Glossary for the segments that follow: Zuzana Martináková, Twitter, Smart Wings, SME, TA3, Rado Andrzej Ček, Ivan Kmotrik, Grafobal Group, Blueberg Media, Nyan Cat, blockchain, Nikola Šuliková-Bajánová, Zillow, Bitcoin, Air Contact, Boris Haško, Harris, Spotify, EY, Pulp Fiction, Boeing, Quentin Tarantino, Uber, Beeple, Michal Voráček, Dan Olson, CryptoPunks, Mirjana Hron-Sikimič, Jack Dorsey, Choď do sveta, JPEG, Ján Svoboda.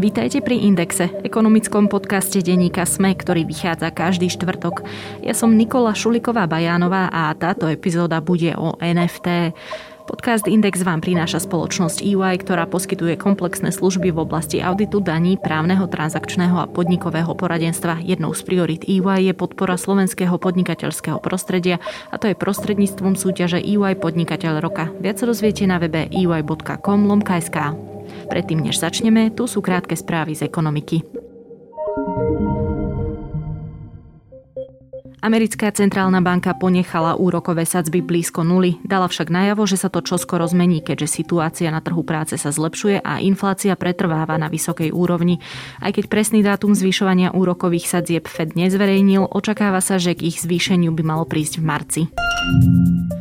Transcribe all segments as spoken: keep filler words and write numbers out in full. Vítajte pri Indexe, ekonomickom podcaste denníka SME, ktorý vychádza každý štvrtok. Ja som Nikola Šuliková-Bajánová a táto epizóda bude o en ef té. Podcast Index vám prináša spoločnosť é vaj, ktorá poskytuje komplexné služby v oblasti auditu, daní, právneho, transakčného a podnikového poradenstva. Jednou z priorít é vaj je podpora slovenského podnikateľského prostredia, a to je prostredníctvom súťaže é vaj Podnikateľ roka. Viac rozviete na webe ey bodka com lomka es ká. Predtým, než začneme, tu sú krátke správy z ekonomiky. Americká centrálna banka ponechala úrokové sadzby blízko nuly, dala však najavo, že sa to čoskoro zmení, keďže situácia na trhu práce sa zlepšuje a inflácia pretrváva na vysokej úrovni. Aj keď presný dátum zvyšovania úrokových sadzieb Fed nezverejnil, očakáva sa, že k ich zvýšeniu by malo prísť v marci.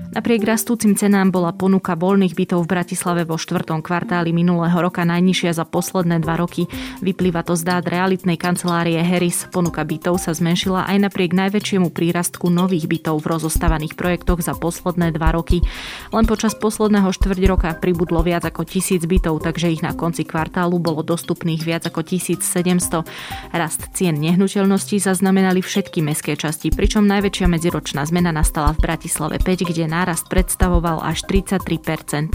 Napriek rastúcim cenám bola ponuka voľných bytov v Bratislave vo štvrtom kvartáli minulého roka najnižšia za posledné dva roky. Vyplýva to z dát realitnej kancelárie Harris. Ponuka bytov sa zmenšila aj napriek najväčšiemu prírastku nových bytov v rozostávaných projektoch za posledné dva roky. Len počas posledného štvrť roka pribudlo viac ako tisíc bytov, takže ich na konci kvartálu bolo dostupných viac ako tisícsedemsto. Rast cien nehnuteľností zaznamenali všetky mestské časti, pričom najväčšia medziročná zmena nastala v Bratislave päť, kde nárast predstavoval až tridsaťtri percent.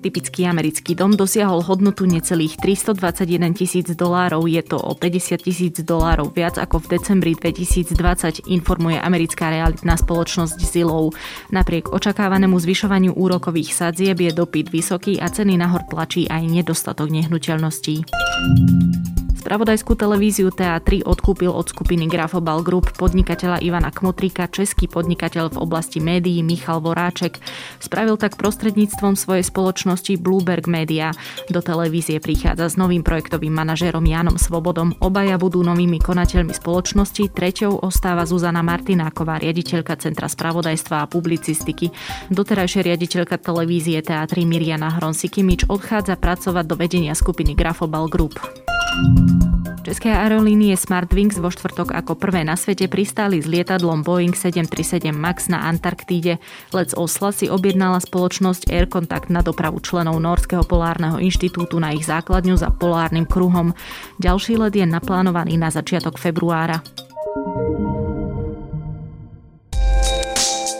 Typický americký dom dosiahol hodnotu necelých tristodvadsaťjeden tisíc dolárov, je to o päťdesiat tisíc dolárov viac ako v decembri dvetisícdvadsať, informuje americká realitná spoločnosť Zillow. Napriek očakávanému zvyšovaniu úrokových sadzieb je dopyt vysoký a ceny nahor tlačí aj nedostatok nehnuteľností. Spravodajskú televíziu té á tri odkúpil od skupiny Grafobal Group podnikateľa Ivana Kmotrika český podnikateľ v oblasti médií Michal Voráček. Spravil tak prostredníctvom svojej spoločnosti Blueberg Media. Do televízie prichádza s novým projektovým manažérom Jánom Svobodom. Obaja budú novými konateľmi spoločnosti, treťou ostáva Zuzana Martináková, riaditeľka Centra spravodajstva a publicistiky. Doterajšia riaditeľka televízie té á tri Mirjana Hron-Sikimič odchádza pracovať do vedenia skupiny Grafobal Group. České aerolínie Smart Wings vo štvrtok ako prvé na svete pristáli s lietadlom Boeing sedemstotridsaťsedem Max na Antarktíde. Let z Osla si objednala spoločnosť Air Contact na dopravu členov Norského polárneho inštitútu na ich základňu za polárnym kruhom. Ďalší let je naplánovaný na začiatok februára.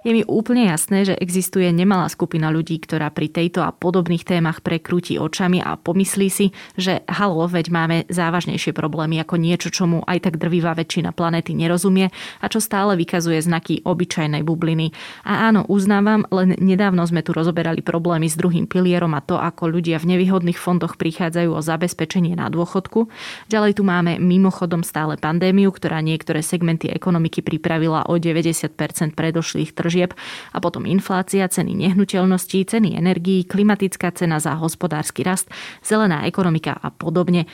Je mi úplne jasné, že existuje nemalá skupina ľudí, ktorá pri tejto a podobných témach prekrúti očami a pomyslí si, že halo, veď máme závažnejšie problémy ako niečo, čomu aj tak drvivá väčšina planéty nerozumie a čo stále vykazuje znaky obyčajnej bubliny. A áno, uznávam, len nedávno sme tu rozoberali problémy s druhým pilierom a to, ako ľudia v nevýhodných fondoch prichádzajú o zabezpečenie na dôchodku. Ďalej tu máme mimochodom stále pandémiu, ktorá niektoré segmenty ekonomiky pripravila o deväťdesiat percent predošlých tržieb. A potom inflácia, ceny nehnuteľností, ceny energií, klimatická cena za hospodársky rast, zelená ekonomika a podobne.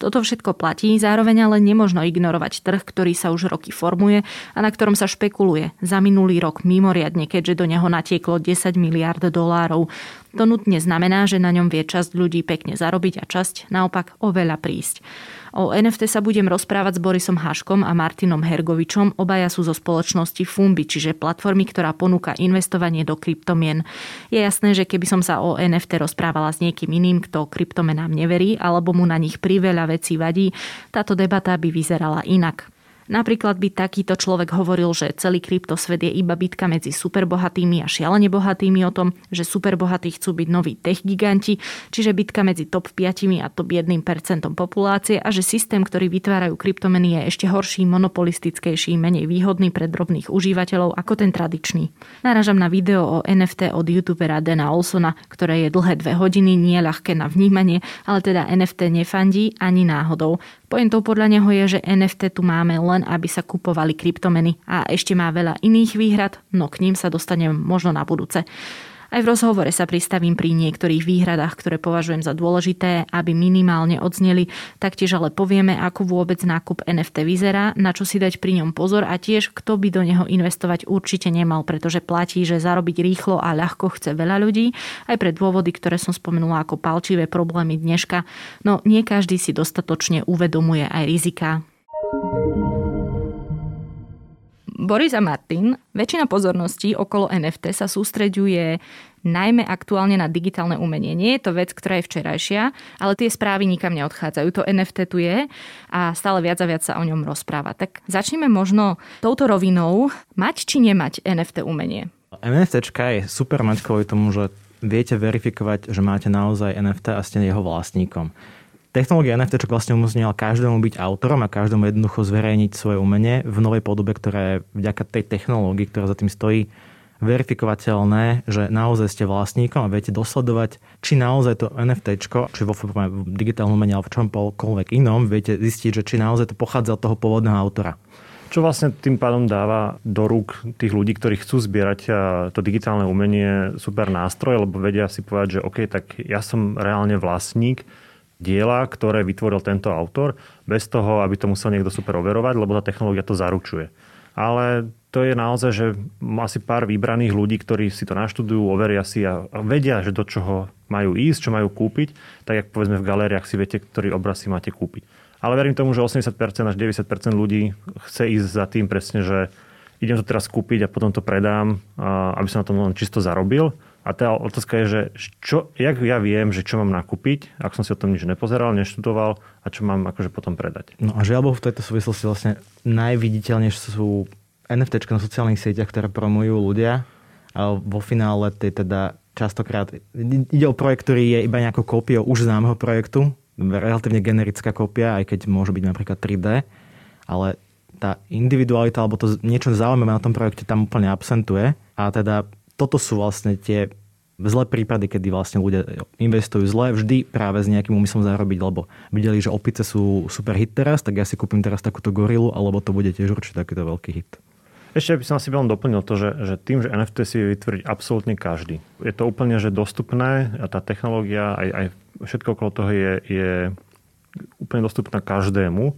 Toto všetko platí, zároveň ale nemožno ignorovať trh, ktorý sa už roky formuje a na ktorom sa špekuluje. Za minulý rok mimoriadne, keďže do neho natieklo desať miliárd dolárov. To nutne znamená, že na ňom vie časť ľudí pekne zarobiť a časť naopak oveľa prísť. O en ef té sa budem rozprávať s Borisom Haškom a Martinom Hergovičom. Obaja sú zo spoločnosti Fumbi, čiže platformy, ktorá ponúka investovanie do kryptomien. Je jasné, že keby som sa o en ef té rozprávala s niekým iným, kto kryptomenám neverí alebo mu na nich priveľa vecí vadí, táto debata by vyzerala inak. Napríklad by takýto človek hovoril, že celý kryptosvet je iba bitka medzi superbohatými a šialene bohatými o tom, že superbohatí chcú byť noví techgiganti, čiže bitka medzi top päť a top jedno percento populácie a že systém, ktorý vytvárajú kryptomeny, je ešte horší, monopolistickejší, menej výhodný pre drobných užívateľov ako ten tradičný. Narážam na video o en ef té od youtubera Dana Olsona, ktoré je dlhé dve hodiny, nie ľahké na vnímanie, ale teda en ef té nefandí ani náhodou. Pointou podľa neho je, že en ef té tu máme len, aby sa kupovali kryptomeny a ešte má veľa iných výhrad, no k ním sa dostanem možno na budúce. Aj v rozhovore sa pristavím pri niektorých výhradách, ktoré považujem za dôležité, aby minimálne odzneli. Taktiež ale povieme, ako vôbec nákup en ef té vyzerá, na čo si dať pri ňom pozor a tiež, kto by do neho investovať určite nemal, pretože platí, že zarobiť rýchlo a ľahko chce veľa ľudí, aj pre dôvody, ktoré som spomenula ako palčivé problémy dneška. No nie každý si dostatočne uvedomuje aj riziká. Boris a Martin, väčšina pozorností okolo en ef té sa sústreďuje najmä aktuálne na digitálne umenie. Nie je to vec, ktorá je včerajšia, ale tie správy nikam neodchádzajú. To en ef té tu je a stále viac a viac sa o ňom rozpráva. Tak začneme možno touto rovinou. Mať či nemať en ef té umenie? en ef téčka je super mať kvôli tomu, že viete verifikovať, že máte naozaj en ef té a ste jeho vlastníkom. Technológia en ef té vlastne umožnila každému byť autorom a každému jednoducho zverejniť svoje umenie v novej podobe, ktorá je vďaka tej technológii, ktorá za tým stojí, verifikovateľné, že naozaj ste vlastníkom a viete dosledovať, či naozaj to en ef té, či vo forme digitálnom umení alebo v čomkoľvek inom, viete zistiť, že či naozaj to pochádza od toho pôvodného autora. Čo vlastne tým pádom dáva do rúk tých ľudí, ktorí chcú zbierať to digitálne umenie super nástroj, lebo vedia si povedať, že OK, tak ja som reálne vlastník diela, ktoré vytvoril tento autor, bez toho, aby to musel niekto super overovať, lebo tá technológia to zaručuje. Ale to je naozaj, že asi pár vybraných ľudí, ktorí si to naštudujú, overia si a vedia, že do čoho majú ísť, čo majú kúpiť, tak jak povedzme v galériách si viete, ktorý obraz si máte kúpiť. Ale verím tomu, že osemdesiat percent až deväťdesiat percent ľudí chce ísť za tým presne, že idem to teraz kúpiť a potom to predám, aby som na tom čisto zarobil. A tá otázka je, že čo, jak ja viem, že čo mám nakúpiť, ak som si o tom nič nepozeral, neštudoval a čo mám akože potom predať. No a žiaľ Bohu, v tejto súvislosti vlastne najviditeľnejšie sú en ef téčka na sociálnych sieťach, ktoré promujú ľudia. A vo finále tie teda častokrát ide o projekt, ktorý je iba nejakou kópiou už známeho projektu. Relatívne generická kópia, aj keď môže byť napríklad tri dé. Ale tá individualita alebo to niečo zaujímavé na tom projekte tam úplne absentuje. A teda toto sú vlastne tie zlé prípady, kedy vlastne ľudia investujú zle, vždy práve s nejakým úmyslom zarobiť, lebo videli, že opice sú super hit teraz, tak ja si kúpim teraz takúto gorilu, alebo to bude tiež určite takýto veľký hit. Ešte by som asi veľmi doplnil to, že, že tým, že en ef té si vie vytvoriť absolútne každý. Je to úplne, že dostupné a tá technológia, aj, aj všetko okolo toho je, je úplne dostupná každému.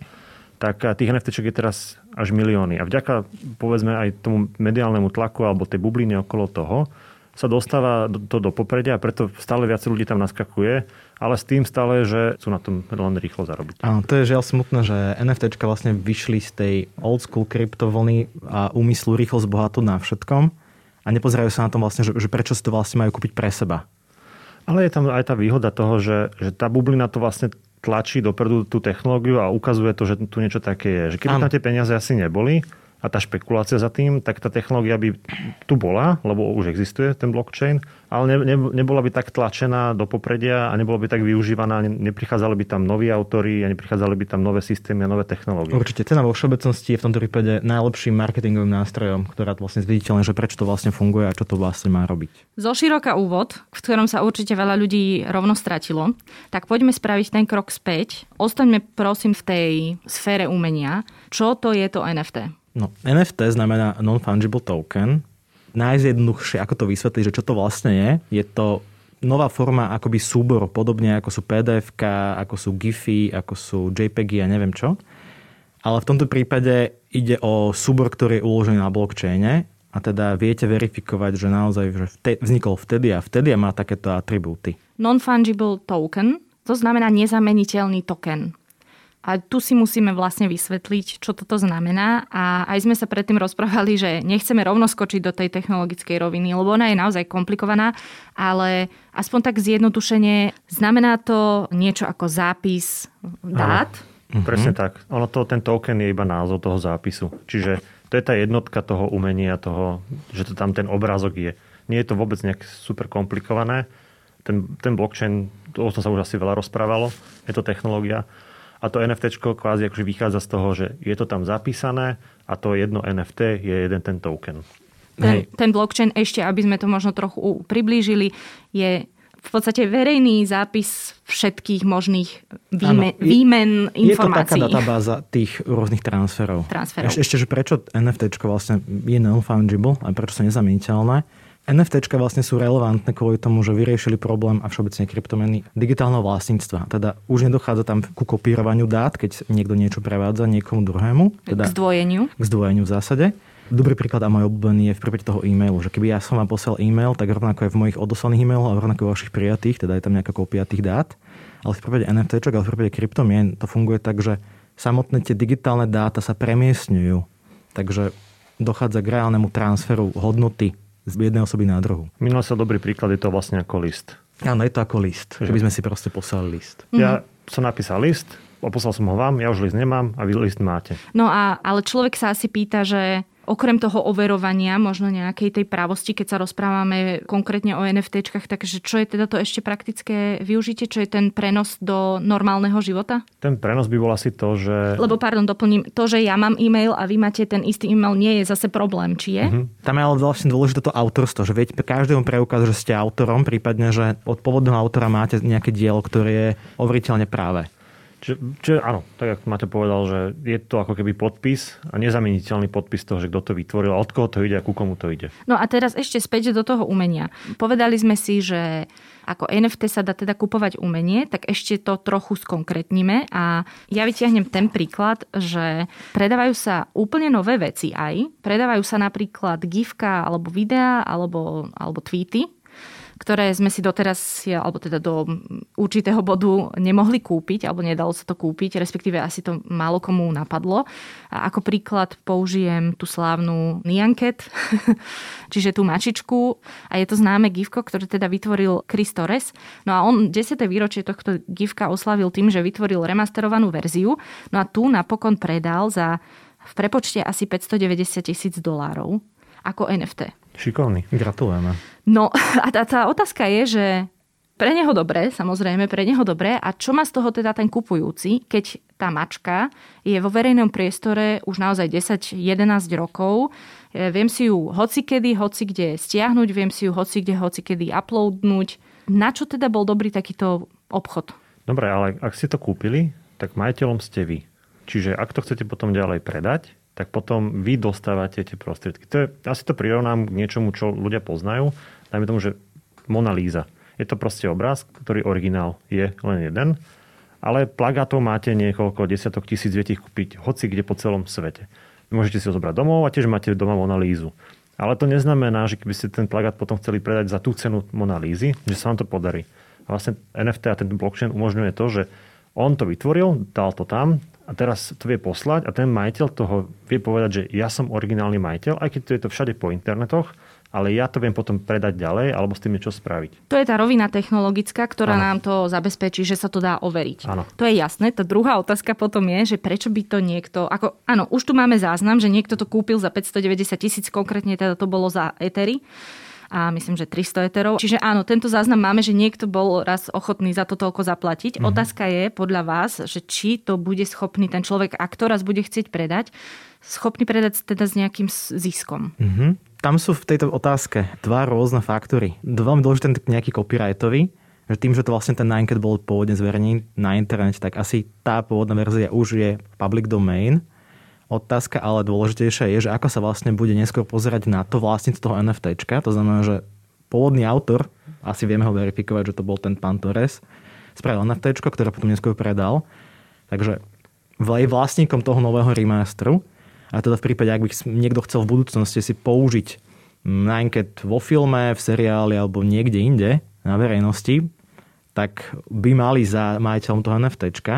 Tak tých en ef téček je teraz až milióny. A vďaka, povedzme, aj tomu mediálnemu tlaku alebo tej bubline okolo toho sa dostáva to do popredia a preto stále viac ľudí tam naskakuje, ale s tým stále, že sú na tom len rýchlo zarobiť. Áno, to je žiaľ smutné, že en ef téčka vlastne vyšli z tej old school kryptovlny a úmyslu rýchlo zbohatú na všetkom a nepozerajú sa na tom vlastne, že, že prečo si to vlastne majú kúpiť pre seba. Ale je tam aj tá výhoda toho, že, že tá bublina to vlastne tlačí dopredu tú technológiu a ukazuje to, že tu niečo také je. Že keby tam tie peniaze asi neboli a tá špekulácia za tým, tak tá technológia by tu bola, lebo už existuje ten blockchain, ale ne, ne, nebola by tak tlačená do popredia a nebola by tak využívaná, ne, neprichádzali by tam noví autori a neprichádzali by tam nové systémy a nové technológie. Určite cena vo všeobecnosti je v tomto prípade najlepším marketingovým nástrojom, ktorá vlastne zviditeľne, že prečo to vlastne funguje a čo to vlastne má robiť. Zo široka úvod, v ktorom sa určite veľa ľudí rovno stratilo, tak poďme spraviť ten krok späť. Ostaňme prosím v tej sfére umenia, čo to je to en ef té. No, en ef té znamená non-fungible token. Najjednoduchšie, ako to vysvetliť, že čo to vlastne je, je to nová forma akoby súboru, podobne ako sú pé dé efka, ako sú gify, ako sú JPEGy a neviem čo. Ale v tomto prípade ide o súbor, ktorý je uložený na blockchaine a teda viete verifikovať, že naozaj že vtedy, vznikol vtedy a vtedy a má takéto atribúty. Non-fungible token, to znamená nezameniteľný token. A tu si musíme vlastne vysvetliť, čo toto znamená. A aj sme sa predtým rozprávali, že nechceme rovno skočiť do tej technologickej roviny, lebo ona je naozaj komplikovaná, ale aspoň tak zjednodušene znamená to niečo ako zápis dát. Mhm. Presne tak. Ono to, ten token je iba názov toho zápisu. Čiže to je tá jednotka toho umenia, toho, že to tam ten obrázok je. Nie je to vôbec nejak super komplikované. Ten, ten blockchain, o tom sa už asi veľa rozprávalo, je to technológia. A to en ef téčko kvázi akože vychádza z toho, že je to tam zapísané a to jedno en ef té je jeden ten token. Ten, ten blockchain ešte, aby sme to možno trochu priblížili, je v podstate verejný zápis všetkých možných výmen, ano, je, výmen informácií. Je to taká databáza tých rôznych transferov. transferov. Ešte, že prečo en ef téčko vlastne je non-fungible a prečo sú nezameniteľné, NFTčka vlastne sú relevantné kvôli tomu, že vyriešili problém a všeobecne kryptomeny digitálneho vlastníctva. Teda už nedochádza tam ku kopírovaniu dát, keď niekto niečo prevádza niekomu druhému. Teda k zdvojeniu. K zdvojeniu v zásade. Dobrý príklad a môj obľúbený je v prípade toho e-mailu, že keby ja som vám poslal e-mail, tak rovnako je v mojich odoslaných e-mailoch a rovnako vašich prijatých, teda je tam nejaká kópia tých dát. Ale v prípade NFTčok, ale v prípade kryptomien to funguje tak, že samotné tie digitálne dáta sa premiestňujú. Takže dochádza k reálnemu transferu hodnoty z jednej osoby na druhu. Minul sa dobrý príklad, je to vlastne ako list. Áno, je to ako list, že by sme si proste poslali list. Mhm. Ja som napísal list, poslal som ho vám, ja už list nemám a vy list máte. No a ale človek sa asi pýta, že okrem toho overovania, možno nejakej tej pravosti, keď sa rozprávame konkrétne o NFTčkách, takže čo je teda to ešte praktické využitie? Čo je ten prenos do normálneho života? Ten prenos by bol asi to, že... Lebo, pardon, doplním, to, že ja mám e-mail a vy máte ten istý e-mail, nie je zase problém, či je? Mm-hmm. Tam je ale vlastne dôležité to autorstvo, že viete, každému preukaz, že ste autorom, prípadne, že od pôvodného autora máte nejaké dielo, ktoré je overiteľne práve. Čiže, čiže áno, tak ako Maťo povedal, že je to ako keby podpis a nezameniteľný podpis toho, že kto to vytvoril a od koho to ide a ku komu to ide. No a teraz ešte späť do toho umenia. Povedali sme si, že ako en ef té sa dá teda kupovať umenie, tak ešte to trochu skonkrétnime a ja vytiahnem ten príklad, že predávajú sa úplne nové veci aj. Predávajú sa napríklad gifka alebo videa alebo, alebo tweety, ktoré sme si doteraz, alebo teda do určitého bodu nemohli kúpiť, alebo nedalo sa to kúpiť, respektíve asi to málo komu napadlo. A ako príklad použijem tú slávnu Nyan Cat, čiže tú mačičku, a je to známe gifko, ktoré teda vytvoril Chris Torres. No a on desiate výročie tohto gifka oslavil tým, že vytvoril remasterovanú verziu, no a tu napokon predal za v prepočte asi päťstodeväťdesiat tisíc dolárov ako en ef té. Šikovný. Gratulujeme. No a tá, tá otázka je, že pre neho dobré, samozrejme, pre neho dobré. A čo má z toho teda ten kupujúci, keď tá mačka je vo verejnom priestore už naozaj desať jedenásť rokov. Viem si ju hocikedy, hocikde stiahnuť, viem si ju hocikde, hocikedy uploadnúť. Na čo teda bol dobrý takýto obchod? Dobre, ale ak ste to kúpili, tak majiteľom ste vy. Čiže ak to chcete potom ďalej predať, tak potom vy dostávate tie prostriedky. To je, asi to prirovnám k niečomu, čo ľudia poznajú. Dajme tomu, že Mona Lisa. Je to proste obraz, ktorý originál je len jeden, ale plagátov máte niekoľko desiatok tisíc, viete ich kúpiť hoci kde po celom svete. Môžete si ho zobrať domov a tiež máte doma Mona Lisu. Ale to neznamená, že keby ste ten plagát potom chceli predať za tú cenu Mona Lisy, že sa vám to podarí. A vlastne en ef té a ten blockchain umožňuje to, že on to vytvoril, dal to tam, a teraz to vie poslať a ten majiteľ toho vie povedať, že ja som originálny majiteľ, aj keď to je to všade po internetoch, ale ja to viem potom predať ďalej alebo s tým niečo spraviť. To je tá rovina technologická, ktorá ano. Nám to zabezpečí, že sa to dá overiť. Ano. To je jasné. Tá druhá otázka potom je, že prečo by to niekto... Ako, áno, už tu máme záznam, že niekto to kúpil za päťstodeväťdesiat tisíc, konkrétne teda to bolo za etery. A myslím, že tristo eterov. Čiže áno, tento záznam máme, že niekto bol raz ochotný za to toľko zaplatiť. Mm-hmm. Otázka je podľa vás, že či to bude schopný ten človek, ak to raz bude chcieť predať, schopný predať teda s nejakým ziskom. Mm-hmm. Tam sú v tejto otázke dva rôzne faktory. Veľmi dôležitý nejaký copyrightový, že tým, že to vlastne ten Nyan Cat bol pôvodne zverejnený na internete, tak asi tá pôvodná verzia už je public domain. Otázka, ale dôležitejšia je, že ako sa vlastne bude neskôr pozerať na to vlastníctvo toho NFTčka. To znamená, že pôvodný autor, asi vieme ho verifikovať, že to bol ten pán Torres, spravil NFTčko, ktoré potom neskôr predal. Takže je vlastníkom toho nového remasteru. A teda v prípade, ak by niekto chcel v budúcnosti si použiť Nyan Cat vo filme, v seriáli alebo niekde inde na verejnosti, tak by mali za majiteľom toho NFTčka,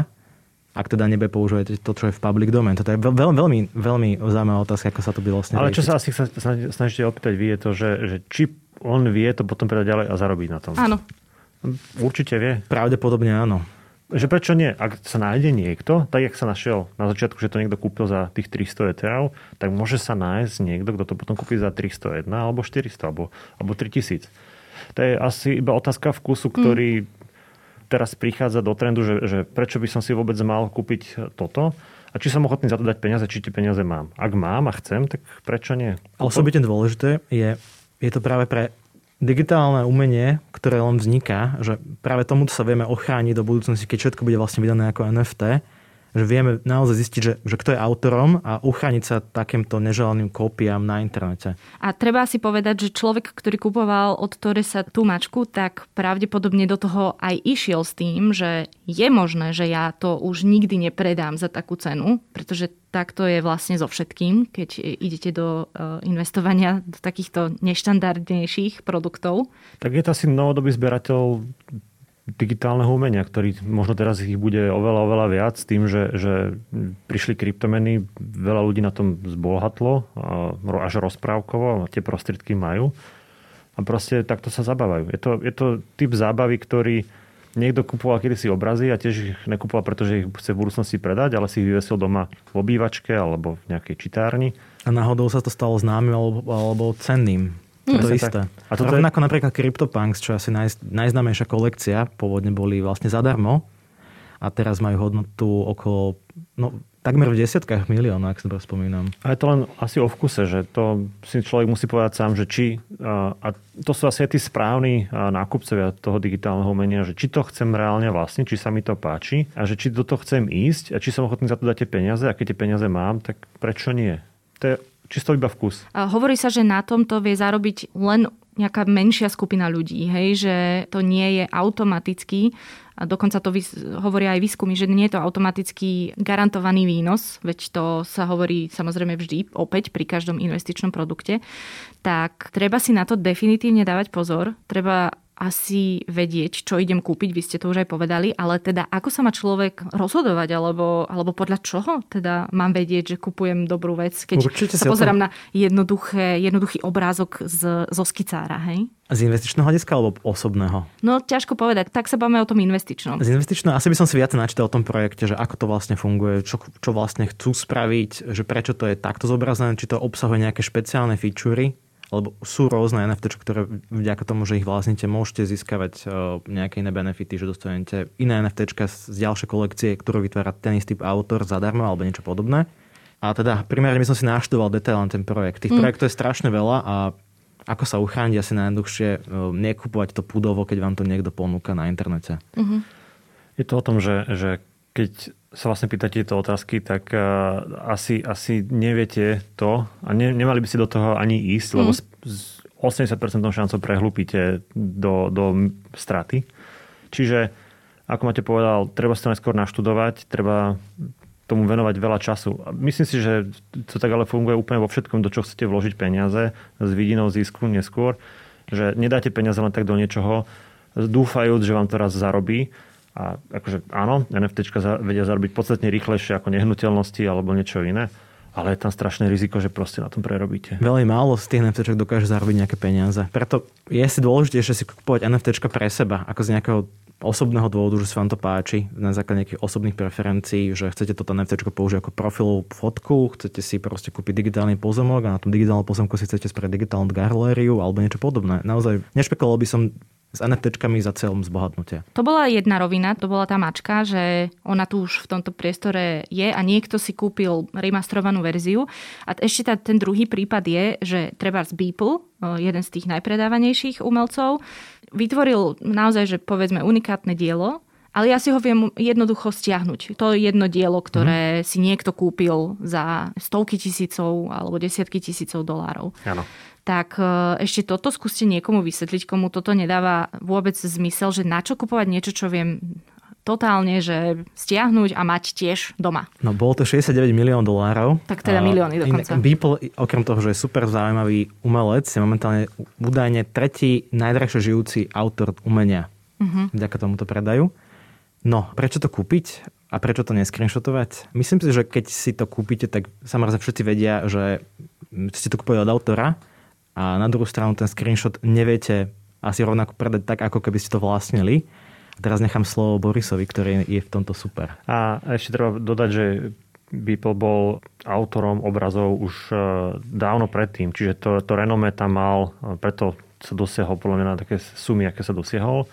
ak teda nebe používať to, čo je v public domain. To je veľmi, veľmi, veľmi zaujímavá otázka, ako sa to by vlastne... Ale čo sa asi snažíte opýtať vy, je to, že, že či on vie to potom predať ďalej a zarobiť na tom. Áno. Určite vie. Pravdepodobne áno. Že prečo nie? Ak sa nájde niekto, tak jak sa našiel na začiatku, že to niekto kúpil za tých tristo eterov, tak môže sa nájsť niekto, kto to potom kúpi za tristo jeden alebo štyristo alebo, alebo tritisíc. To je asi iba otázka vkusu, ktorý... Mm. Teraz prichádza do trendu, že, že prečo by som si vôbec mal kúpiť toto a či som ochotný za to dať peniaze, či tie peniaze mám. Ak mám a chcem, tak prečo nie? Kúpom? Osobitne dôležité je, je to práve pre digitálne umenie, ktoré len vzniká, že práve tomu sa vieme ochrániť do budúcnosti, keď všetko bude vlastne vydané ako en ef té, že vieme naozaj zistiť, že, že kto je autorom a uchániť sa takýmto neželaným kópiám na internete. A treba si povedať, že človek, ktorý kupoval od Torresa tú mačku, tak pravdepodobne do toho aj išiel s tým, že je možné, že ja to už nikdy nepredám za takú cenu, pretože takto je vlastne so všetkým, keď idete do investovania do takýchto neštandardnejších produktov. Tak je to asi novodobý zberateľ digitálneho umenia, ktorý možno teraz ich bude oveľa, oveľa viac tým, že, že prišli kryptomeny, veľa ľudí na tom zbohatlo, až rozprávkovo, tie prostriedky majú a proste takto sa zabávajú. Je to, je to typ zábavy, ktorý niekto kupoval kedysi obrazy a tiež ich nekupoval, pretože ich chce v budúcnosti predať, ale si ich vyvesil doma v obývačke alebo v nejakej čitárni. A náhodou sa to stalo známym alebo, alebo cenným. Mm. To isté. A to rovnako je... napríklad CryptoPunks, čo je asi naj, najznámejšia kolekcia, pôvodne boli vlastne zadarmo a teraz majú hodnotu okolo, no takmer v desiatkách miliónov, ak sa to spomínam. A je to len asi o vkuse, že to si človek musí povedať sám, že či, a to sú asi tí správni nákupcovia toho digitálneho umenia, že či to chcem reálne vlastniť, či sa mi to páči a že či do toho chcem ísť a či som ochotný za to dať tie peniaze a keď tie peniaze mám, tak prečo nie? To je čisto iba vkus. A hovorí sa, že na tomto vie zarobiť len nejaká menšia skupina ľudí, hej? Že to nie je automaticky, a dokonca to vys- hovoria aj výskumy, že nie je to automaticky garantovaný výnos, veď to sa hovorí samozrejme vždy, opäť pri každom investičnom produkte, tak treba si na to definitívne dávať pozor, treba asi vedieť, čo idem kúpiť, vy ste to už aj povedali, ale teda ako sa má človek rozhodovať, alebo, alebo podľa čoho teda mám vedieť, že kupujem dobrú vec, keď určite sa pozerám to... na jednoduché, jednoduchý obrázok z, zo skicára, hej? Z investičného hľadiska alebo osobného? No, ťažko povedať. Tak sa bavme o tom investičnom. Z investičného asi by som si viac načítal o tom projekte, že ako to vlastne funguje, čo, čo vlastne chcú spraviť, že prečo to je takto zobrazené, či to obsahuje nejaké špeciálne featurey, lebo sú rôzne en ef té, ktoré vďaka tomu, že ich vlastníte, môžete získavať nejaké iné benefity, že dostanete iné en ef té z ďalšej kolekcie, ktorú vytvára ten istý autor zadarmo alebo niečo podobné. A teda primárne by som si naštudoval detailne ten projekt. Tých mm. projektov je strašne veľa a ako sa uchrániť asi najjednoduchšie nekupovať to púdovo, keď vám to niekto ponúka na internete. Mm-hmm. Je to o tom, že, že keď sa vlastne pýtate tieto otázky, tak uh, asi, asi neviete to a ne, nemali by ste do toho ani ísť, mm. lebo s, s osemdesiat percent šancou prehlúpite do, do straty. Čiže, ako máte povedal, treba si to najskôr naštudovať, treba tomu venovať veľa času. Myslím si, že to tak ale funguje úplne vo všetkom, do čo chcete vložiť peniaze s vidinou zisku neskôr, že nedáte peniaze len tak do niečoho, dúfajúc, že vám to raz zarobí. A akože áno, en ef té vedia zarobiť podstatne rýchlejšie ako nehnuteľnosti alebo niečo iné, ale je tam strašné riziko, že proste na tom prerobíte. Veľmi málo z tých en ef té dokáže zarobiť nejaké peniaze. Preto je si dôležitejšie si kupovať en ef té pre seba, ako z nejakého osobného dôvodu, že sa vám to páči, na základe nejakých osobných preferencií, že chcete toto en ef té použiť ako profilovú fotku, chcete si proste kúpiť digitálny pozemok a na tom digitálnom pozemku si chcete spraviť digitálnu galériu alebo niečo podobné. Naozaj nešpekuloval by som s en ef té za cieľom zbohatnutia. To bola jedna rovina, to bola tá mačka, že ona tu už v tomto priestore je a niekto si kúpil remasterovanú verziu. A ešte tá, ten druhý prípad je, že treba z Beeple, jeden z tých najpredávanejších umelcov, vytvoril naozaj, že povedzme unikátne dielo, ale ja si ho viem jednoducho stiahnuť. To je jedno dielo, ktoré mm. si niekto kúpil za stovky tisícov alebo desiatky tisícov dolárov. Áno. Tak ešte toto skúste niekomu vysvetliť, komu toto nedáva vôbec zmysel, že na čo kupovať niečo, čo viem totálne, že stiahnuť a mať tiež doma. No bolo to šesťdesiatdeväť miliónov dolárov. Tak teda milióny dokonca. Beeple, okrem toho, že je super zaujímavý umelec, je momentálne údajne tretí najdrahšie žijúci autor umenia. Uh-huh. Vďaka tomuto predajú. No, prečo to kúpiť a prečo to neskrinšotovať? Myslím si, že keď si to kúpite, tak samozrejme všetci vedia, že ste to kúpili od autora a na druhú stranu ten screenshot neviete asi rovnako predať tak, ako keby ste to vlastnili. A teraz nechám slovo Borisovi, ktorý je v tomto super. A ešte treba dodať, že Beeple bol autorom obrazov už dávno predtým, čiže to, to renome tam mal, preto sa dosiahol podľa mňa na také sumy, aké sa dosiahol.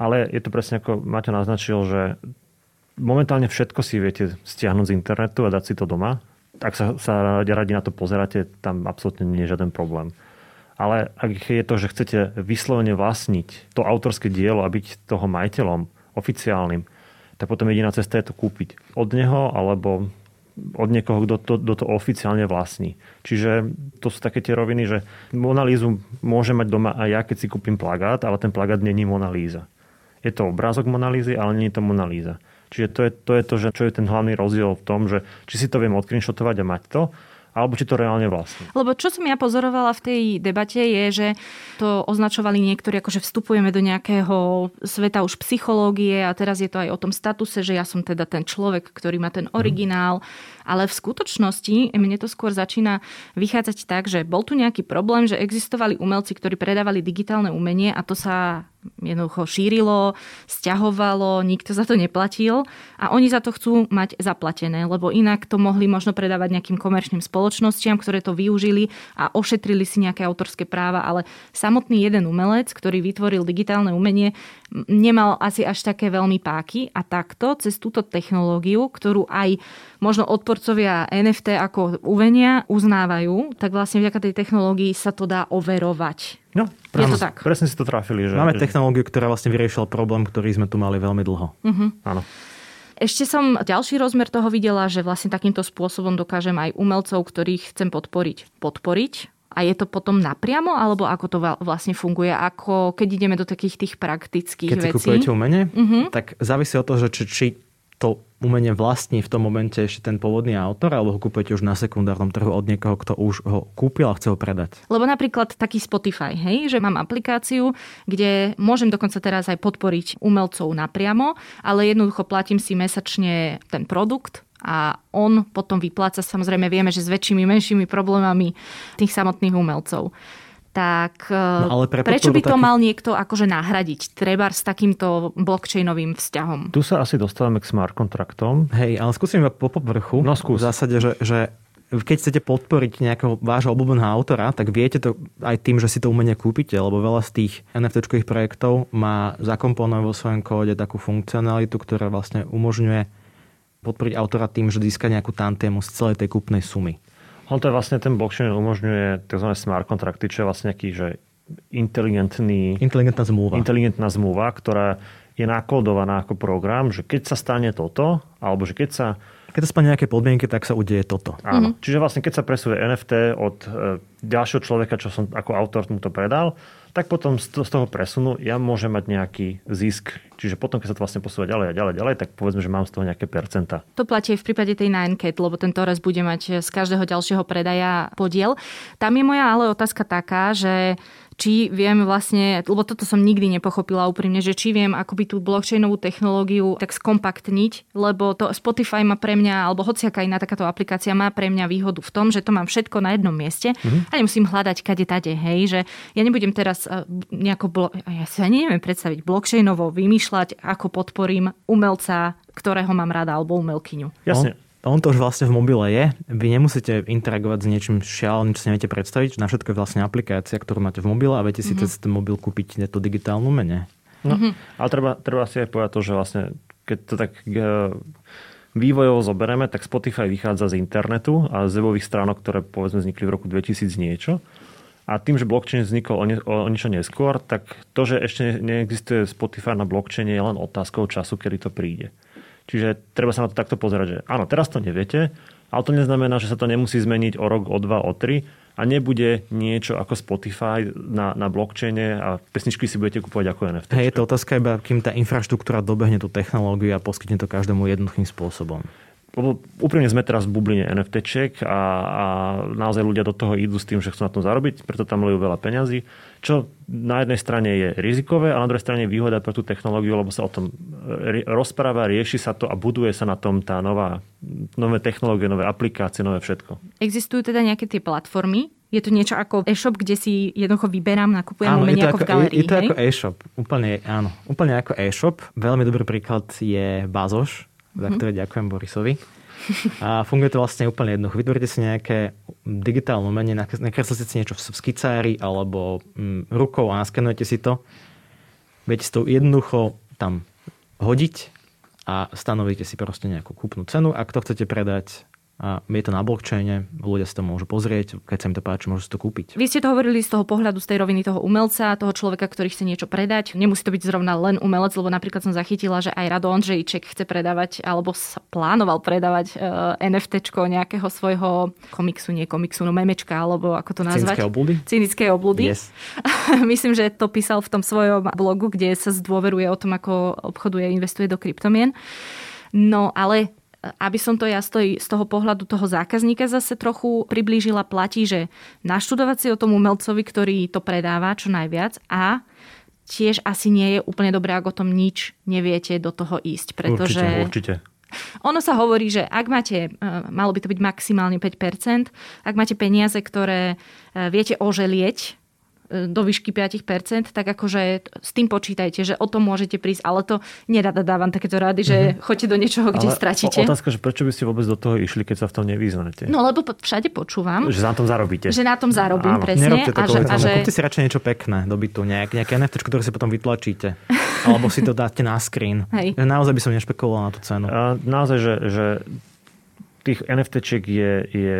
Ale je to presne ako Maťo naznačil, že momentálne všetko si viete stiahnuť z internetu a dať si to doma. Ak sa, sa radi na to pozeráte, tam absolútne nie je žiaden problém. Ale ak je to, že chcete vyslovene vlastniť to autorské dielo a byť toho majiteľom oficiálnym, tak potom jediná cesta je to kúpiť od neho alebo od niekoho, kto to, kto to oficiálne vlastní. Čiže to sú také tie roviny, že Monalízu môže mať doma aj ja, keď si kúpim plagát, ale ten plagát není Monalíza. Je to obrázok Monalízy, ale nie je to Monalíza. Čiže to je to, je to že, čo je ten hlavný rozdiel v tom, že či si to viem odkrinšotovať a mať to, alebo či to reálne vlastní. Lebo čo som ja pozorovala v tej debate je, že to označovali niektorí, ako že vstupujeme do nejakého sveta už psychológie a teraz je to aj o tom statuse, že ja som teda ten človek, ktorý má ten originál. Mm. Ale v skutočnosti mne to skôr začína vychádzať tak, že bol tu nejaký problém, že existovali umelci, ktorí predávali digitálne umenie a to sa jednoducho šírilo, sťahovalo, nikto za to neplatil a oni za to chcú mať zaplatené, lebo inak to mohli možno predávať nejakým komerčným spoločnostiam, ktoré to využili a ošetrili si nejaké autorské práva, ale samotný jeden umelec, ktorý vytvoril digitálne umenie, nemal asi až také veľmi páky a takto cez túto technológiu, ktorú aj možno odporcovia en ef té ako uvenia uznávajú, tak vlastne vďaka tej technológii sa to dá overovať. No, presne, to tak. Presne si to trafili. Že, Máme že... technológiu, ktorá vlastne vyriešila problém, ktorý sme tu mali veľmi dlho. Uh-huh. Áno. Ešte som ďalší rozmer toho videla, že vlastne takýmto spôsobom dokážem aj umelcov, ktorých chcem podporiť, podporiť. A je to potom napriamo, alebo ako to vlastne funguje? Ako keď ideme do takých tých praktických vecí? Keď si kupujete umenie, uh-huh. tak závisí od toho, že či, či to umenie vlastní v tom momente ešte ten pôvodný autor, alebo ho kúpete už na sekundárnom trhu od niekoho, kto už ho kúpil a chce ho predať. Lebo napríklad taký Spotify, hej, že mám aplikáciu, kde môžem dokonca teraz aj podporiť umelcov napriamo, ale jednoducho platím si mesačne ten produkt a on potom vypláca, samozrejme vieme, že s väčšími, menšími problémami tých samotných umelcov. Tak no, prečo by to taký... mal niekto akože nahradiť? Treba s takýmto blockchainovým vzťahom. Tu sa asi dostávame k smart kontraktom. Hej, ale skúsim iba po povrchu. No skús. V zásade, že, že keď chcete podporiť nejakého vášho obľúbeného autora, tak viete to aj tým, že si to umenie kúpite, lebo veľa z tých en ef téčkových projektov má zakomponované vo svojom kóde takú funkcionalitu, ktorá vlastne umožňuje podporiť autora tým, že získa nejakú tantiemu z celej tej kúpnej sumy. On to je vlastne ten blockchain umožňuje tzv. Smart kontrakty, čo je vlastne nejaký, že inteligentný... Inteligentná zmluva. Inteligentná zmluva, ktorá je nakódovaná ako program, že keď sa stane toto, alebo že keď sa... Keď sa splnia nejaké podmienky, tak sa udeje toto. Áno. Mm-hmm. Čiže vlastne keď sa presúje en ef té od ďalšieho človeka, čo som ako autor mu to predal, tak potom z toho presunu ja môžem mať nejaký zisk. Čiže potom, keď sa to vlastne posúva ďalej a ďalej, ďalej, tak povedzme, že mám z toho nejaké percenta. To platí v prípade tej Nyan Cat, lebo ten Torres bude mať z každého ďalšieho predaja podiel. Tam je moja ale otázka taká, že či viem vlastne, lebo toto som nikdy nepochopila úprimne, že či viem akoby tú blockchainovú technológiu tak skompaktniť, lebo to Spotify má pre mňa, alebo hociaká iná takáto aplikácia má pre mňa výhodu v tom, že to mám všetko na jednom mieste mm-hmm. a nemusím hľadať kade tade, hej, že ja nebudem teraz nejako, blo- ja si ani neviem predstaviť blockchainovo vymýšľať, ako podporím umelca, ktorého mám rada, alebo umelkyňu. Jasne. On to už vlastne v mobile je. Vy nemusíte interagovať s niečím šialeným, čo si neviete predstaviť. Na všetko je vlastne aplikácia, ktorú máte v mobile a viete si mm-hmm. cez ten mobil kúpiť to digitálne umenie. No, mm-hmm. ale treba, treba si aj povedať to, že vlastne keď to tak vývojovo zoberieme, tak Spotify vychádza z internetu a z webových stránok, ktoré povedzme vznikli v roku dvetisíc niečo. A tým, že blockchain vznikol o, ne, o niečo neskôr, tak to, že ešte neexistuje Spotify na blockchaine, je len otázkou času, kedy to príde. Čiže treba sa na to takto pozerať, že áno, teraz to neviete, ale to neznamená, že sa to nemusí zmeniť o rok, o dva, o tri a nebude niečo ako Spotify na, na blockchaine a pesničky si budete kúpovať ako en ef té. Hej, je to otázka iba, kým tá infraštruktúra dobehne tú technológiu a poskytne to každému jednoduchým spôsobom. Lebo úprimne sme teraz v bubline en ef téček a, a naozaj ľudia do toho idú s tým, že chcú na tom zarobiť, preto tam lejú veľa peňazí, čo na jednej strane je rizikové a na druhej strane je výhoda pre tú technológiu, lebo sa o tom rozpráva, rieši sa to a buduje sa na tom tá nová, nové technológie, nové aplikácie, nové všetko. Existujú teda nejaké tie platformy? Je to niečo ako e-shop, kde si jednoducho vyberám, nakupujem umenie ako v galérii. Je to ako e-shop, úplne, áno, úplne ako e-shop. Veľmi dobrý príklad je Bazoš, za ktoré ďakujem Borisovi. A funguje to vlastne úplne jednoducho. Vytvoríte si nejaké digitálne umenie, nakreslite si niečo v skicári alebo mm, rukou a naskenujete si to. Viete si to jednoducho tam hodiť a stanovíte si proste nejakú kúpnu cenu a kto chcete predať A je to na blockchaine, ľudia si to môžu pozrieť, keď sa im to páči, môžu si to kúpiť. Vy ste to hovorili z toho pohľadu, z tej roviny toho umelca, toho človeka, ktorý chce niečo predať. Nemusí to byť zrovna len umelec, lebo napríklad som zachytila, že aj Rado Andrzej Ček chce predávať, alebo sa plánoval predávať uh, NFTčko nejakého svojho komiksu, nie komiksu, no memečka, alebo ako to nazvať? Cynické obľudy. Cynické obľudy. Yes. Myslím, že to písal v tom svojom blogu, kde sa zdôveruje o tom, ako obchoduje, investuje do kryptomien. No, ale aby som to ja z toho pohľadu toho zákazníka zase trochu priblížila, platí, že naštudovať si o tom umelcovi, ktorý to predáva čo najviac, a tiež asi nie je úplne dobré, ak o tom nič neviete, do toho ísť. Pretože určite, určite. Ono sa hovorí, že ak máte, malo by to byť maximálne päť percent, ak máte peniaze, ktoré viete oželieť do výšky päť percent, tak akože s tým počítajte, že o tom môžete prísť, ale to nerada dávam takéto rady, že mm-hmm. choďte do niečoho, kde ale stratíte. Otázka, že prečo by ste vôbec do toho išli, keď sa v tom nevyznate? No lebo všade počúvam, že na tom zarobíte. Že na tom zarobím, áno, presne. To, a že, a že... Kúpte si radšej niečo pekné do bytu, nejak, nejaké en ef té, ktoré si potom vytlačíte. Alebo si to dáte na screen. Hej. Naozaj by som nešpekuloval na tú cenu. Naozaj, že, že tých en ef téčiek je, je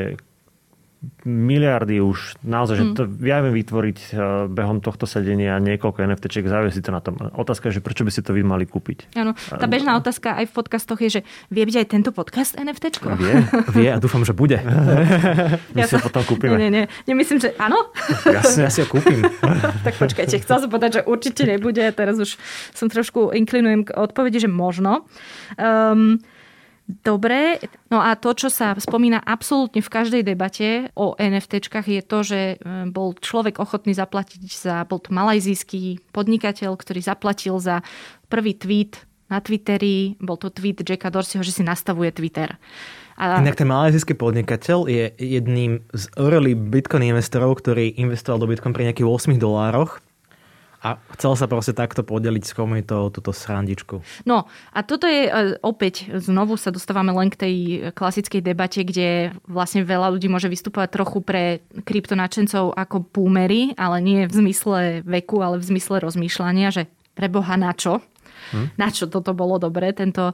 miliardy už. Naozaj, že to ja viem vytvoriť behom tohto sedenia niekoľko en ef téčiek, závisí to na tom. Otázka je, že prečo by ste to vy mali kúpiť? Áno, tá bežná otázka aj v podcastoch je, že vie byť aj tento podcast en ef téčko? Vie, vie a dúfam, že bude. My ja si to... potom kúpime. Nie, nie, nie. Myslím, že áno. Ja si, ja si ho kúpim. Tak počkajte, chcel som povedať, že určite nebude. Teraz už som trošku inklinujem k odpovedi, že možno. Um, Dobre, no a to, čo sa spomína absolútne v každej debate o en ef téčkach, je to, že bol človek ochotný zaplatiť za, bol to malajzijský podnikateľ, ktorý zaplatil za prvý tweet na Twitteri, bol to tweet Jacka Dorseyho, že si nastavuje Twitter. A... Inak ten malajzijský podnikateľ je jedným z early Bitcoin investorov, ktorý investoval do Bitcoin pri nejakých osem dolároch. A chcel sa proste takto podeliť s komunitou túto srandičku. No a toto je opäť, znovu sa dostávame len k tej klasickej debate, kde vlastne veľa ľudí môže vystupovať trochu pre kryptonáčencov ako boomery, ale nie v zmysle veku, ale v zmysle rozmýšľania, že pre Boha na čo? Hm? Na čo toto bolo dobre, tento,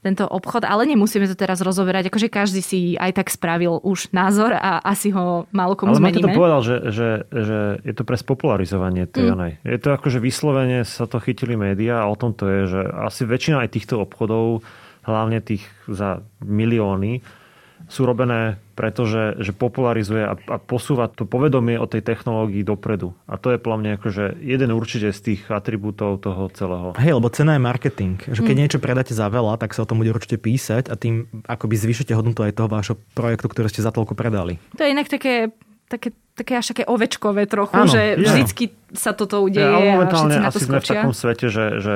tento obchod, ale nemusíme to teraz rozoberať, akože každý si aj tak spravil už názor a asi ho málo komu ale zmeníme. Ale Martin to povedal, že, že, že je to pre spopularizovanie tej onej. Mm. Je to akože vyslovene sa to chytili médiá a o tom to je, že asi väčšina aj týchto obchodov, hlavne tých za milióny, sú robené preto, že, že popularizuje a, a posúva to povedomie o tej technológii dopredu. A to je podľa mňa akože jeden určite z tých atribútov toho celého. Hej, lebo cena je marketing. Že keď mm. niečo predáte za veľa, tak sa o tom bude určite písať a tým akoby zvýšite hodnotu aj toho vášho projektu, ktorý ste za toľko predali. To je inak také, také, také až také ovečkové trochu, áno, že je. Vždycky sa toto udeje ja, a všetci na to skočia. Momentálne asi sme v takom svete, že... že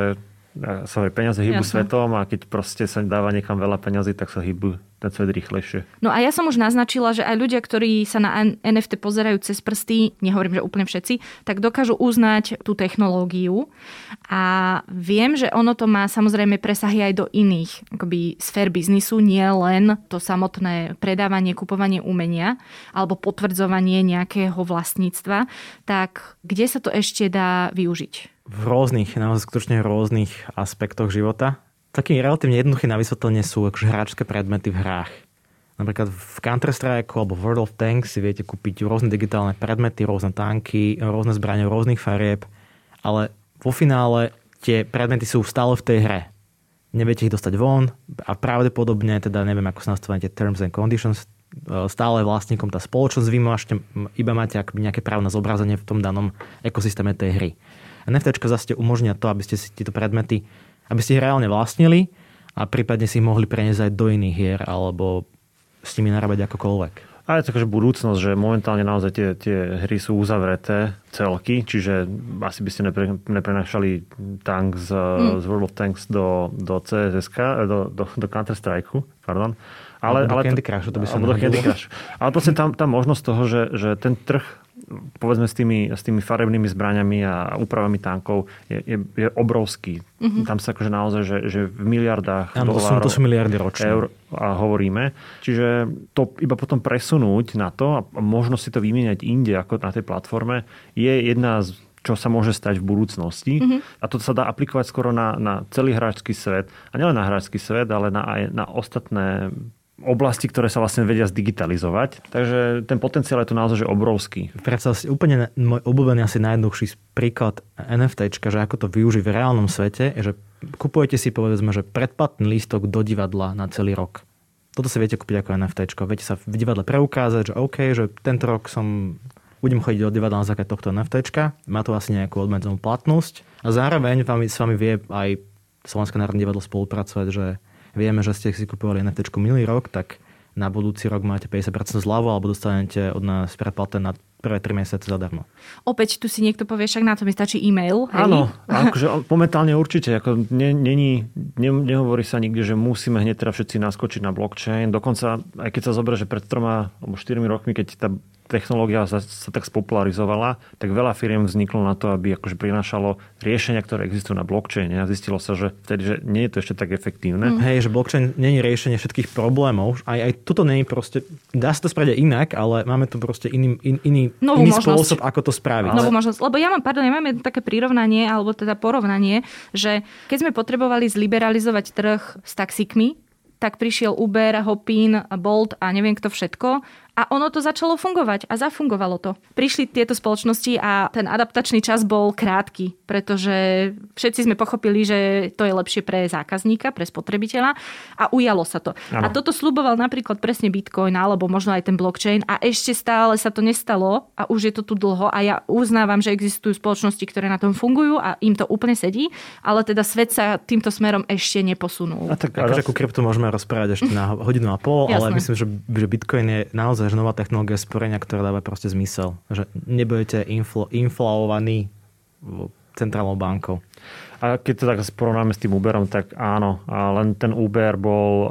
sa peniaze hýbu Jasne. Svetom a keď proste sa dáva niekam veľa peňazí, tak sa hýbu ten svet rýchlejšie. No a ja som už naznačila, že aj ľudia, ktorí sa na en ef té pozerajú cez prsty, nehovorím, že úplne všetci, tak dokážu uznať tú technológiu a viem, že ono to má samozrejme presahy aj do iných akoby sfér biznisu, nie len to samotné predávanie, kupovanie umenia alebo potvrdzovanie nejakého vlastníctva, tak kde sa to ešte dá využiť? V rôznych, naozaj skutočne rôznych aspektoch života. Taký relatívne jednoduchý na vysvetlenie sú akože hráčské predmety v hrách. Napríklad v Counter-Strike alebo World of Tanks si viete kúpiť rôzne digitálne predmety, rôzne tanky, rôzne zbrane, rôznych farieb, ale vo finále tie predmety sú stále v tej hre. Neviete ich dostať von a pravdepodobne, teda neviem, ako sa nastavujú tie terms and conditions, stále vlastníkom tá spoločnosť, vy máte, iba máte nejaké právo na zobrazenie v tom danom ekosystéme tej hry. en ef téčka zase umožňuje to, aby ste si tieto predmety, aby ste ich reálne vlastnili a prípadne si ich mohli preniesť aj do iných hier alebo s nimi narábať akokoľvek. A je to akože budúcnosť, že momentálne naozaj tie, tie hry sú uzavreté celky, čiže asi by ste nepre, neprenášali tank z, mm. z World of Tanks do, do cé es ká, do, do, do Counter-Strike, pardon. Ale, do ale, Candy Crushu, to by som do Candy Crushu. Ale proste tam, tam možnosť toho, že, že ten trh povedzme s tými, s tými farebnými zbraňami a úpravami tankov je, je, je obrovský. Mm-hmm. Tam sa akože naozaj, že, že v miliardách ano, dolárov, to sú, to sú miliardy ročne. Eur a hovoríme. Čiže to iba potom presunúť na to a možnosť si to vymieňať inde ako na tej platforme je jedna z čo sa môže stať v budúcnosti. Mm-hmm. A to sa dá aplikovať skoro na, na celý hráčsky svet. A nielen na hráčsky svet, ale na, aj na ostatné oblasti, ktoré sa vlastne vedia zdigitalizovať. Takže ten potenciál je tu naozaj že obrovský. Predstav si úplne môj obľúbený asi najjednoduchší príklad en ef té, že ako to využiť v reálnom svete, je, že kupujete si povedzme, že predplatný lístok do divadla na celý rok. Toto si viete kúpiť ako en ef té. Viete sa v divadle preukázať, že OK, že tento rok som budem chodiť do divadla na základ tohto en ef té. Má to asi nejakú odmedzenú platnosť. A zároveň vám, s vami vie aj Slovenské národné divadlo spolupracovať, že vieme, že ste si kupovali en ef té minulý rok, tak na budúci rok máte päťdesiat percent zľavu alebo dostanete od nás predplaté na prvé tri mesiace zadarmo. Opäť tu si niekto povie, však na to mi stačí e-mail. Hej? Áno, akože momentálne určite. Ako ne, ne, ne, nehovorí sa nikde, že musíme hneď teda všetci naskočiť na blockchain. Dokonca, aj keď sa zoberie, že pred troma alebo štyrmi rokmi, keď tá technológia sa, sa tak spopularizovala, tak veľa firiem vzniklo na to, aby akože prinášalo riešenia, ktoré existujú na blockchaine. A zistilo sa, že vtedy že nie je to ešte tak efektívne. Mm. Hej, že blockchain nie je riešenie všetkých problémov. Aj, aj toto nie je proste... Dá sa to spraviť inak, ale máme tu proste iný, in, iný, iný spôsob, ako to spraviť. Novú ale... možnosť. Lebo ja mám, pardon, ja mám také prirovnanie, alebo teda porovnanie, že keď sme potrebovali zliberalizovať trh s taxíkmi, tak prišiel Uber, Hopin, Bolt a neviem kto všetko. A ono to začalo fungovať a zafungovalo to. Prišli tieto spoločnosti a ten adaptačný čas bol krátky, pretože všetci sme pochopili, že to je lepšie pre zákazníka, pre spotrebiteľa a ujalo sa to. Ano. A toto sľuboval napríklad presne Bitcoin alebo možno aj ten blockchain a ešte stále sa to nestalo a už je to tu dlho a ja uznávam, že existujú spoločnosti, ktoré na tom fungujú a im to úplne sedí, ale teda svet sa týmto smerom ešte neposunul. A tak akože ku kryptu môžeme rozprávať ešte na hodinu a pol, ale myslím, že Bitcoin je naozaj že nová technológia sporenia, ktorá dáva proste zmysel. Že nebudete infl- inflovaní centrálnou bankou. A keď to tak porovnáme s tým Uberom, tak áno. A len ten Uber bol uh,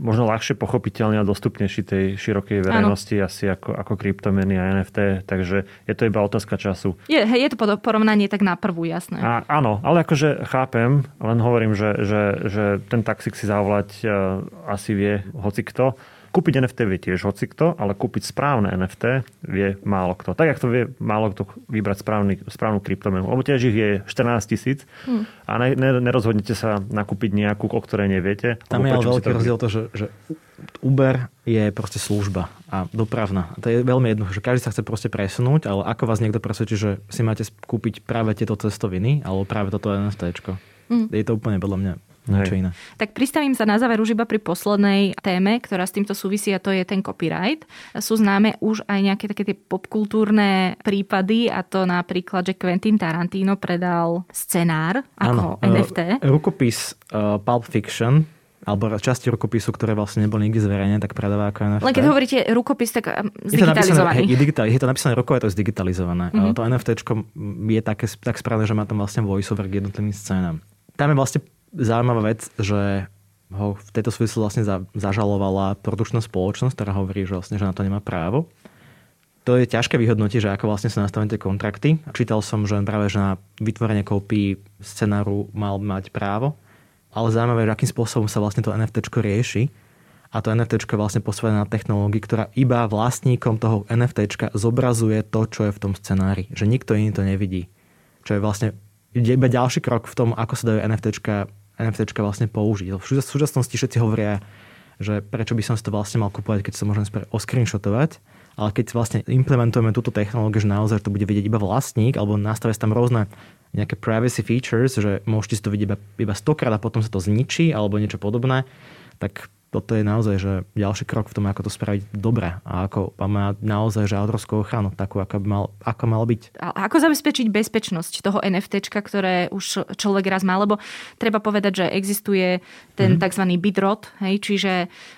možno ľahšie pochopiteľný a dostupnejší tej širokej verejnosti áno. Asi ako, ako kryptomeny a en ef té. Takže je to iba otázka času. Je, hej, je to porovnanie tak na prvú, jasné. A, áno, ale akože chápem, len hovorím, že, že, že ten taxík si zavolať uh, asi vie hocikto. Kúpiť en ef té vie tiež hocikto, ale kúpiť správne en ef té vie málo kto. Tak, jak to vie málo kto vybrať správny, správnu kryptomenu. Lebo tiež ich je štrnásť tisíc hmm. a ne, ne, nerozhodnete sa nakúpiť nejakú, o ktorej neviete. Tam je ale veľký rozdiel to, že, že Uber je proste služba a dopravná. To je veľmi jednoduché, že každý sa chce proste presunúť, ale ako vás niekto presvedčí, že si máte kúpiť práve tieto cestoviny alebo práve toto en ef téčko. Hmm. Je to úplne podľa mňa Hej. Tak pristavím sa na záver už iba pri poslednej téme, ktorá s týmto súvisí a to je ten copyright. Sú známe už aj nejaké také tie popkultúrne prípady a to napríklad, že Quentin Tarantino predal scenár ako ano, en ef té. Rukopis uh, Pulp Fiction alebo časti rukopisu, ktoré vlastne neboli nikdy zverejnené, tak predáva ako en ef té. Len keď hovoríte rukopis, tak zdigitalizovaný. Je to napísané, hej, je to napísané rukov, je to zdigitalizované. Mm-hmm. To en ef téčko je také, tak správne, že má tam vlastne voiceover k jednotlivým scénám. Tam je vlastne zaujímavá vec, že ho v tejto súvislosti vlastne za, zažalovala produkčná spoločnosť, ktorá hovorí, že vlastne že na to nemá právo. To je ťažké vyhodnotiť, že ako vlastne sa nastavujú tie kontrakty. Čítal som, že práve že na vytvorenie kópií scenáru mal mať právo, ale zaujímavé, že akým spôsobom sa vlastne to en ef téčko rieši. A to en ef téčko je vlastne posvedené na technológii, ktorá iba vlastníkom toho en ef téčka zobrazuje to, čo je v tom scenári. Že nikto iný to nevidí. Čo je vlastne iba ďalší krok v tom, ako sa dajú NFTčka NFTčka vlastne použiť. V súčasnosti všetci hovoria, že prečo by som si to vlastne mal kúpovať, keď sa môžem oscreenshotovať, ale keď vlastne implementujeme túto technológiu, že naozaj to bude vidieť iba vlastník, alebo nastavia sa tam rôzne nejaké privacy features, že môžete si to vidieť iba, iba stokrát a potom sa to zničí, alebo niečo podobné, tak toto je naozaj že ďalší krok v tom, ako to spraviť dobre a ako má naozaj že autorskú ochranu, takú, ako mal, ako mal byť. A ako zabezpečiť bezpečnosť toho en ef téčka, ktoré už človek raz má? Lebo treba povedať, že existuje ten mm-hmm. tzv. bitrot, hej, čiže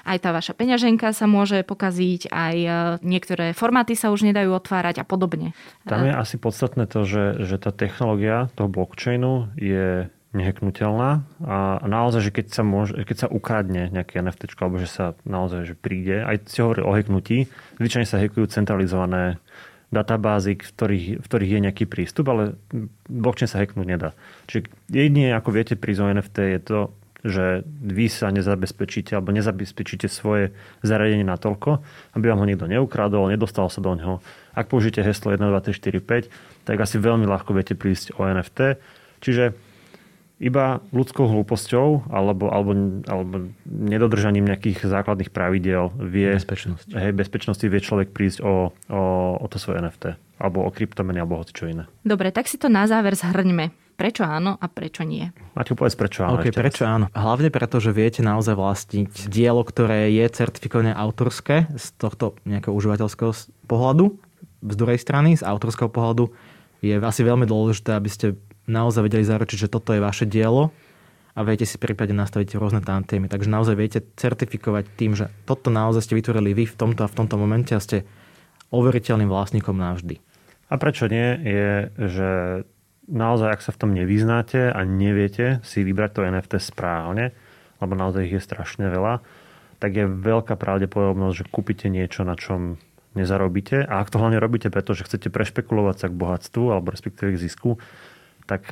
aj tá vaša peňaženka sa môže pokaziť, aj niektoré formáty sa už nedajú otvárať a podobne. Tam je asi podstatné to, že, že tá technológia toho blockchainu je neheknutelná a naozaj, že keď sa, môže, keď sa ukradne nejaké en ef té, alebo že sa naozaj že príde, aj si hovoril o heknutí, zvyčajne sa hekujú centralizované databázy, v ktorých, v ktorých je nejaký prístup, ale blockchain sa heknúť nedá. Čiže jedine, ako viete, prísť o en ef té je to, že vy sa nezabezpečíte alebo nezabezpečíte svoje zariadenie natoľko, aby vám ho niekto neukradol, nedostal sa do neho. Ak použijete heslo jeden dva tri štyri päť, tak asi veľmi ľahko viete prísť o en ef té. Čiže iba ľudskou hlúposťou alebo, alebo, alebo nedodržaním nejakých základných pravidiel vie, bezpečnosti. Hej, bezpečnosti vie človek prísť o, o, o to svoje en ef té alebo o kryptomeny alebo hocičo iné. Dobre, tak si to na záver zhrňme. Prečo áno a prečo nie? Máte povedz, prečo áno. Okay, prečo áno? Hlavne preto, že viete naozaj vlastniť dielo, ktoré je certifikované autorské z tohto nejakého užívateľského pohľadu, z druhej strany, z autorského pohľadu je asi veľmi dôležité, aby ste naozaj vedeli zaručiť, že toto je vaše dielo a viete si prípadne nastaviť rôzne tantiemy. Takže naozaj viete certifikovať tým, že toto naozaj ste vytvorili vy v tomto a v tomto momente a ste overiteľným vlastníkom navždy. A prečo nie je, že naozaj, ak sa v tom nevyznáte a neviete si vybrať to en ef té správne, lebo naozaj ich je strašne veľa, tak je veľká pravdepodobnosť, že kúpite niečo, na čom nezarobíte. A ak to hlavne robíte preto, že chcete prešpekulovať sa k bohatstvu alebo respektíve k zisku, tak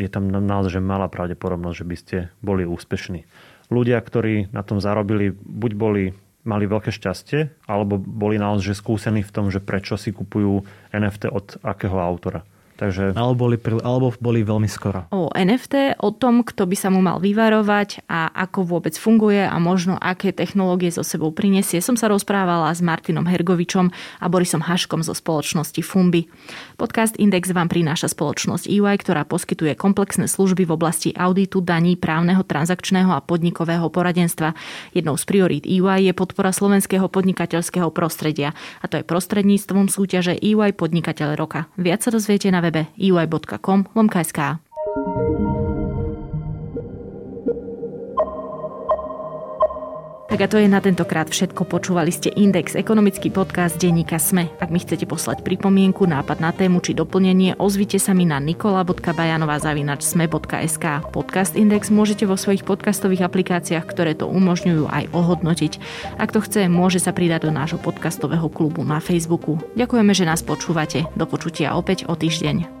je tam naozaj malá pravdepodobnosť, že by ste boli úspešní. Ľudia, ktorí na tom zarobili, buď boli, mali veľké šťastie, alebo boli naozaj skúsení v tom, že prečo si kupujú en ef té od akého autora. Takže... Alebo, boli, alebo boli veľmi skoro. O en ef té, o tom, kto by sa mu mal vyvarovať a ako vôbec funguje a možno aké technológie so sebou prinesie, som sa rozprávala s Martinom Hergovičom a Borisom Haškom zo spoločnosti Fumbi. Podcast Index vám prináša spoločnosť é vé, ktorá poskytuje komplexné služby v oblasti auditu, daní, právneho, transakčného a podnikového poradenstva. Jednou z priorít é vé je podpora slovenského podnikateľského prostredia, a to je prostredníctvom súťaže é vé Podnikateľ roka. Viac sa dozviete na web www bodka ey bodka com bodka es ká. Tak a to je na tentokrát všetko. Počúvali ste Index, ekonomický podcast denníka SME. Ak mi chcete poslať pripomienku, nápad na tému či doplnenie, ozvite sa mi na nikola bodka bajanová zavináč es em e bodka es ká. Podcast Index môžete vo svojich podcastových aplikáciách, ktoré to umožňujú, aj ohodnotiť. Ak to chce, môže sa pridať do nášho podcastového klubu na Facebooku. Ďakujeme, že nás počúvate. Do počutia opäť o týždeň.